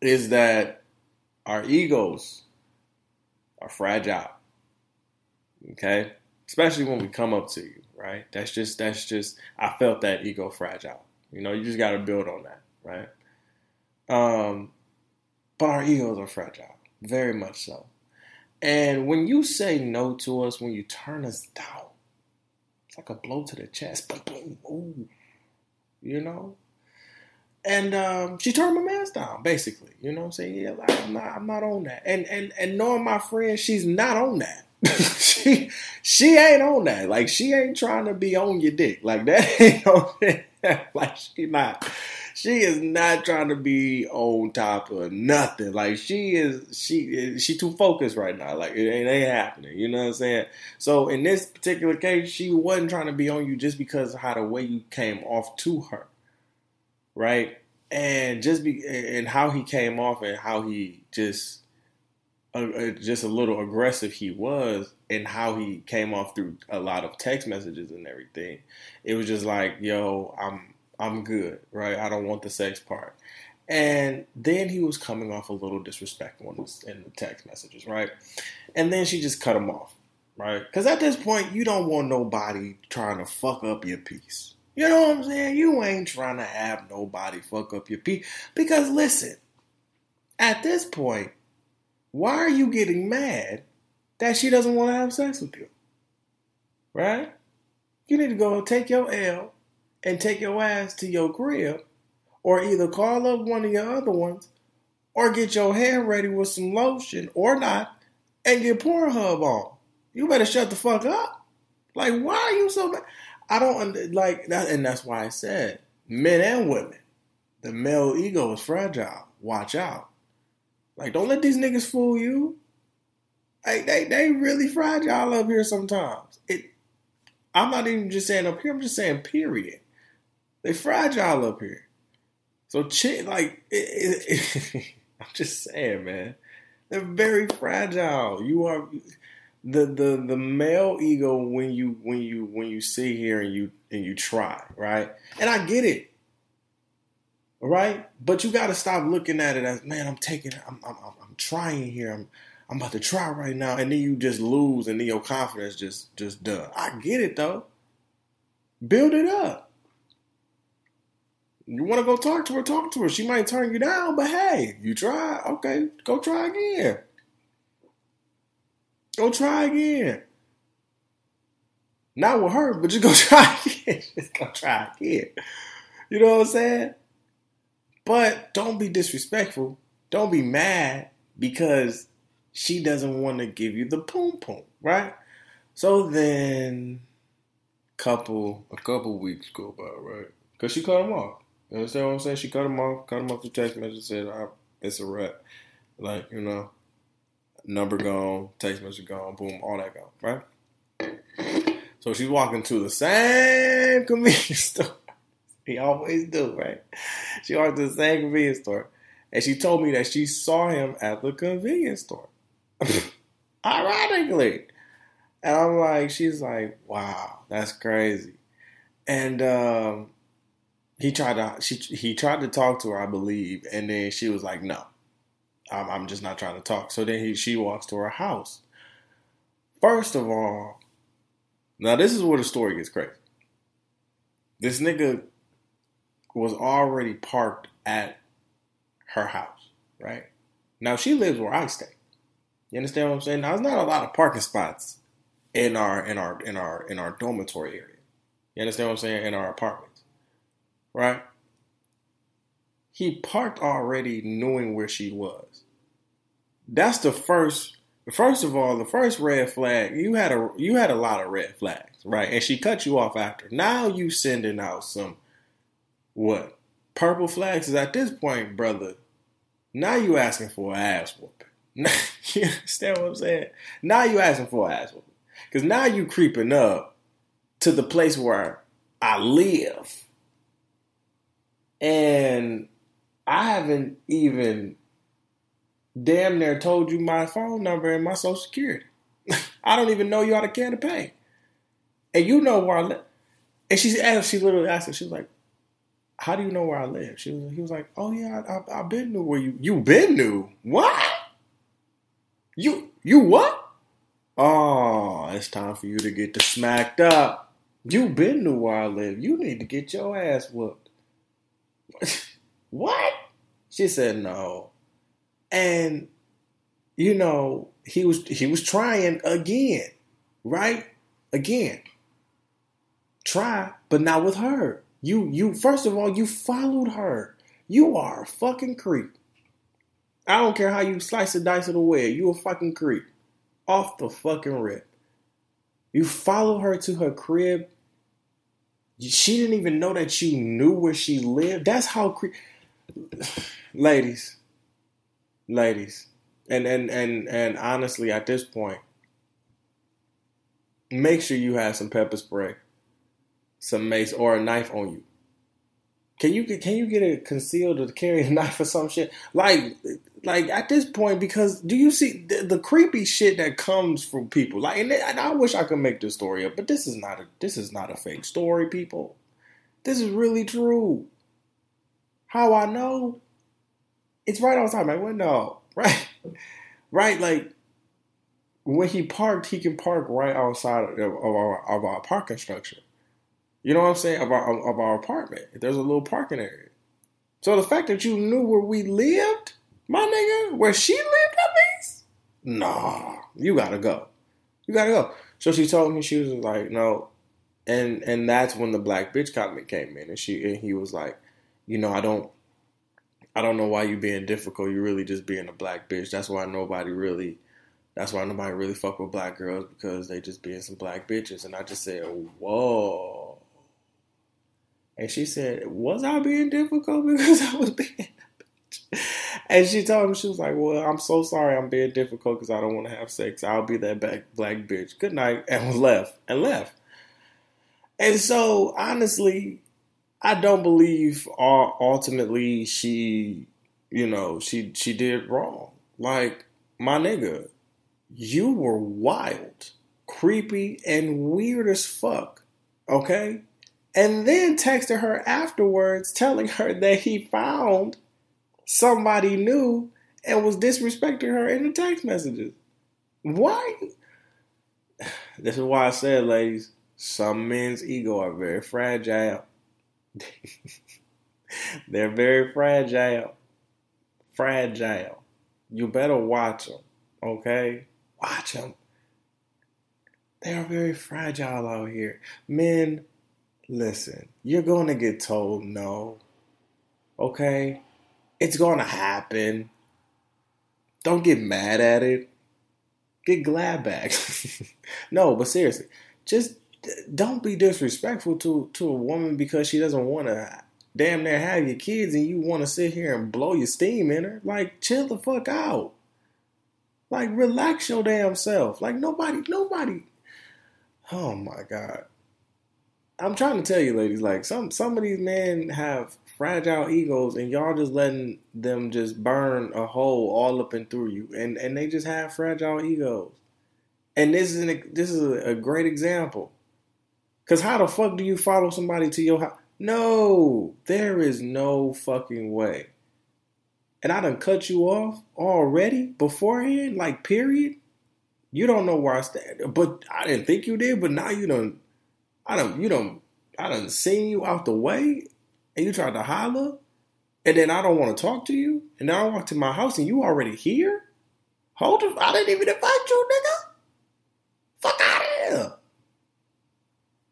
is that our egos are fragile, okay? Especially when we come up to you, right? That's just, I felt that ego fragile. You know, you just got to build on that, right? But our egos are fragile, very much so. And when you say no to us, when you turn us down, it's like a blow to the chest. Boom, boom, ooh, you know? And she turned my man's down, basically. You know what I'm saying? Yeah, like, I'm not on that. And knowing my friend, she's not on that. she ain't on that. Like, she ain't trying to be on your dick. Like, that ain't on that. Like, she is not trying to be on top of nothing. Like, she too focused right now. Like, it ain't happening. You know what I'm saying? So, in this particular case, she wasn't trying to be on you just because of how the way you came off to her. Right? And how he came off and how he just a little aggressive he was, and how he came off through a lot of text messages and everything. It was just like, yo, I'm good, right? I don't want the sex part. And then he was coming off a little disrespectful in the text messages, right? And then she just cut him off, right? Because at this point, you don't want nobody trying to fuck up your peace. You know what I'm saying? You ain't trying to have nobody fuck up your peace. Because listen, at this point, why are you getting mad that she doesn't want to have sex with you? Right? You need to go take your L and take your ass to your crib, or either call up one of your other ones, or get your hair ready with some lotion or not, and get Pornhub on. You better shut the fuck up. Like, why are you so mad? I don't like that, and that's why I said men and women, the male ego is fragile. Watch out. Like, don't let these niggas fool you. Like, they really fragile up here sometimes. I'm not even just saying up here, I'm just saying period. They fragile up here. So I'm just saying, man, they're very fragile. You are. The male ego when you sit here and you try, right? And I get it, right? But you got to stop looking at it as, man, I'm trying here, I'm about to try right now, and then you just lose, and then your confidence just done. I get it though. Build it up. You want to go talk to her. She might turn you down, but hey, you try. Okay, go try again. Go try again. Not with her, but you go try again. Just go try again. You know what I'm saying? But don't be disrespectful. Don't be mad because she doesn't want to give you the poom poom, right? So then a couple weeks go by, right? Because she cut him off. You understand what I'm saying? She cut him off the text message, said, it's a wrap. Like, you know, number gone, text message gone, boom, all that gone, right? So she's walking to the same convenience store. He always do, right? She walked to the same convenience store. And she told me that she saw him at the convenience store. Ironically. And I'm like, she's like, wow, that's crazy. And he tried to talk to her, I believe. And then she was like, no, I'm just not trying to talk. So then she walks to her house. First of all, now this is where the story gets crazy. This nigga was already parked at her house, right? Now, she lives where I stay. You understand what I'm saying? Now, there's not a lot of parking spots in our dormitory area. You understand what I'm saying? In our apartments, right? He parked already knowing where she was. That's the first. First of all, the first red flag. You had a lot of red flags, right? And she cut you off after. Now you sending out some what? Purple flags? Is at this point, brother, now you asking for an ass whooping. You understand what I'm saying? Now you asking for an ass whooping. Because now you creeping up to the place where I live. And I haven't even damn near told you my phone number and my social security. I don't even know you out of can of paint. And you know where I live. And she literally asked her, she was like, how do you know where I live? He was like, oh yeah, I've been new where you been new? What? You what? Oh, it's time for you to get the smacked up. You been new where I live. You need to get your ass whooped. What? She said no. And you know, he was trying again, right? Again. Try, but not with her. You first of all, you followed her. You are a fucking creep. I don't care how you slice the dice of the way. You a fucking creep. Off the fucking rip. You follow her to her crib. She didn't even know that you knew where she lived. That's how creep. Ladies. And honestly, at this point, make sure you have some pepper spray, some mace, or a knife on you. Can you get a concealed or carry a knife or some shit? Like at this point, because do you see the creepy shit that comes from people? Like, and I wish I could make this story up, but this is not a fake story, people. This is really true. How I know? It's right outside my window, right? Right, like when he parked, he can park right outside of our parking structure. You know what I'm saying? Of our apartment. There's a little parking area. So the fact that you knew where we lived, my nigga, where she lived, that means? Nah, you gotta go. You gotta go. So she told me, she was like, no. And that's when the black bitch comment came in. And he was like, you know, I don't know why you being difficult. You really just being a black bitch. That's why nobody really fuck with black girls, because they just being some black bitches. And I just said, whoa. And she said, was I being difficult? Because I was being a bitch. And she told me, she was like, well, I'm so sorry I'm being difficult because I don't want to have sex. I'll be that black bitch. Good night. And left. And so, honestly, I don't believe ultimately she, you know, she did wrong. Like, my nigga, you were wild, creepy, and weird as fuck. Okay? And then texted her afterwards telling her that he found somebody new and was disrespecting her in the text messages. Why? This is why I said, ladies, some men's ego are very fragile. They're very fragile. Fragile. You better watch them, okay? Watch them. They are very fragile out here. Men, listen, you're going to get told no, okay? It's going to happen. Don't get mad at it. Get glad back. No, but seriously, just don't be disrespectful to a woman because she doesn't want to damn near have your kids and you want to sit here and blow your steam in her. Like, chill the fuck out. Like, relax your damn self. Like, nobody. Oh, my God. I'm trying to tell you, ladies, like, some of these men have fragile egos, and y'all just letting them just burn a hole all up and through you, and they just have fragile egos. And this is a great example, because how the fuck do you follow somebody to your house? No, there is no fucking way. And I done cut you off already beforehand, like period. You don't know where I stand, but I didn't think you did, but now I done seen you out the way. And you tried to holler, and then I don't want to talk to you, and now I walk to my house, and you already here? Hold on, I didn't even invite you, nigga. Fuck out of here.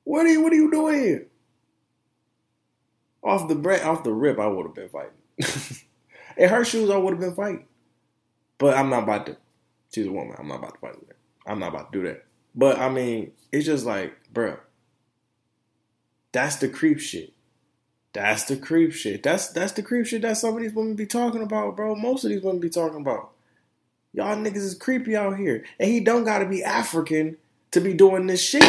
What are you doing here? Off the rip, I would have been fighting. In her shoes, I would have been fighting. But I'm not about to. She's a woman. I'm not about to fight with her. I'm not about to do that. But, I mean, it's just like, bruh, that's the creep shit. That's the creep shit. That's the creep shit that some of these women be talking about, bro. Most of these women be talking about. Y'all niggas is creepy out here. And he don't gotta be African to be doing this shit,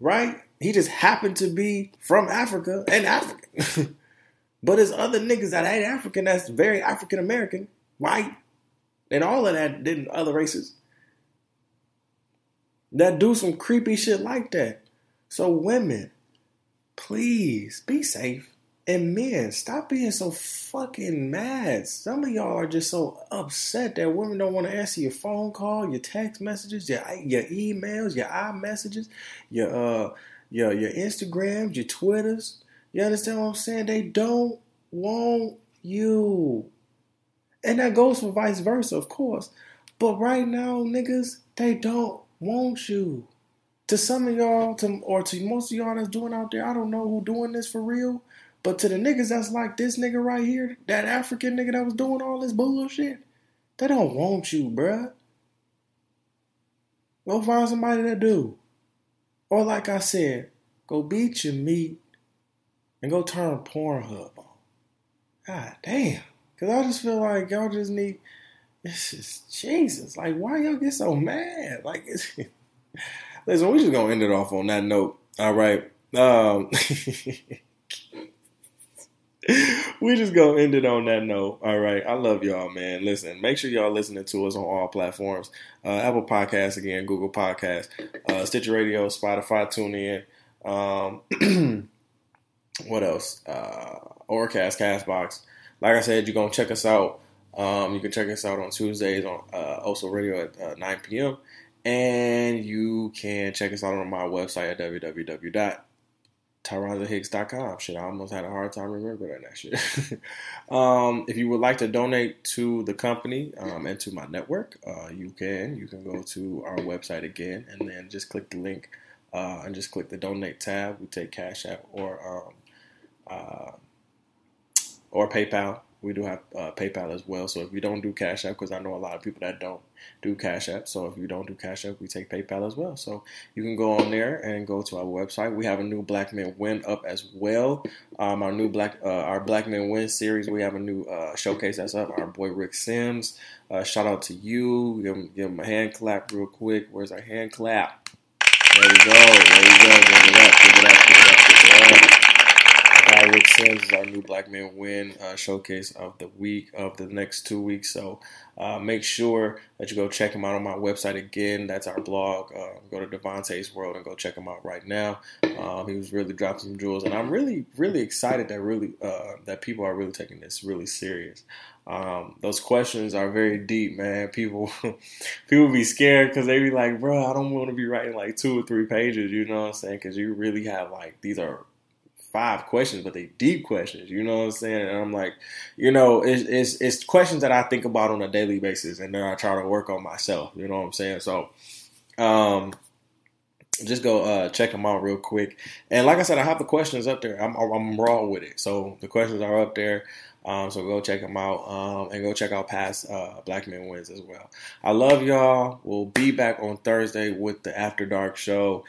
right? He just happened to be from Africa and African. But there's other niggas that ain't African that's very African-American, white, and all of that, then other races, that do some creepy shit like that. So women, please be safe. And men, stop being so fucking mad. Some of y'all are just so upset that women don't want to answer your phone call, your text messages, your emails, your iMessages, your Instagrams, your Twitters. You understand what I'm saying? They don't want you. And that goes for vice versa, of course. But right now, niggas, they don't want you. To some of y'all, to most of y'all that's doing out there, I don't know who doing this for real. But to the niggas that's like this nigga right here, that African nigga that was doing all this bullshit, they don't want you, bruh. Go find somebody that do. Or like I said, go beat your meat and go turn Pornhub on. God damn. Because I just feel like y'all just need, it's just, Jesus, like why y'all get so mad? Like, it's, listen, we just going to end it off on that note. All right. We just gonna end it on that note. All right. I love y'all, man. Listen, make sure y'all listening to us on all platforms. Apple Podcasts again, Google Podcasts, Stitcher Radio, Spotify, TuneIn. What else? Overcast, CastBox. Like I said, you're gonna check us out. You can check us out on Tuesdays on Oso Radio at 9 p.m. And you can check us out on my website at www.tyronzahicks.com. Shit, I almost had a hard time remembering that shit. If you would like to donate to the company and to my network, you can go to our website again and then just click the link and just click the donate tab. We take Cash App or PayPal. We do have PayPal as well. So if you don't do Cash App, because I know a lot of people that don't do Cash App. So if you don't do Cash App, we take PayPal as well. So you can go on there and go to our website. We have a new Black Men Win up as well. Our Black Men Win series. We have a new showcase that's up. Our boy Rick Sims. Shout out to you. Give him a hand clap real quick. Where's our hand clap? There you go. Give it up. Rick Sims is our new Black Men Win showcase of the week, of the next 2 weeks. So make sure that you go check him out on my website again. That's our blog. Go to Devontae's World and go check him out right now. He was really dropping some jewels, and I'm really, really excited that that people are really taking this really serious. Those questions are very deep, man. People be scared because they be like, bro, I don't want to be writing like 2 or 3 pages. You know what I'm saying? Because you really have like these are 5 questions, but they deep questions, you know what I'm saying? And I'm like, you know, it's questions that I think about on a daily basis, and then I try to work on myself, you know what I'm saying? So just go check them out real quick. And like I said, I have the questions up there. I'm raw with it. So the questions are up there. So go check them out, and go check out past Black Men Wins as well. I love y'all. We'll be back on Thursday with the After Dark show.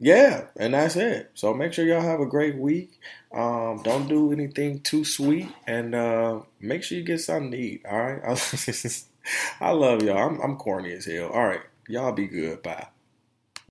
Yeah, and that's it. So make sure y'all have a great week. Don't do anything too sweet, and make sure you get something to eat. All right. I love y'all. I'm corny as hell. All right. Y'all be good. Bye.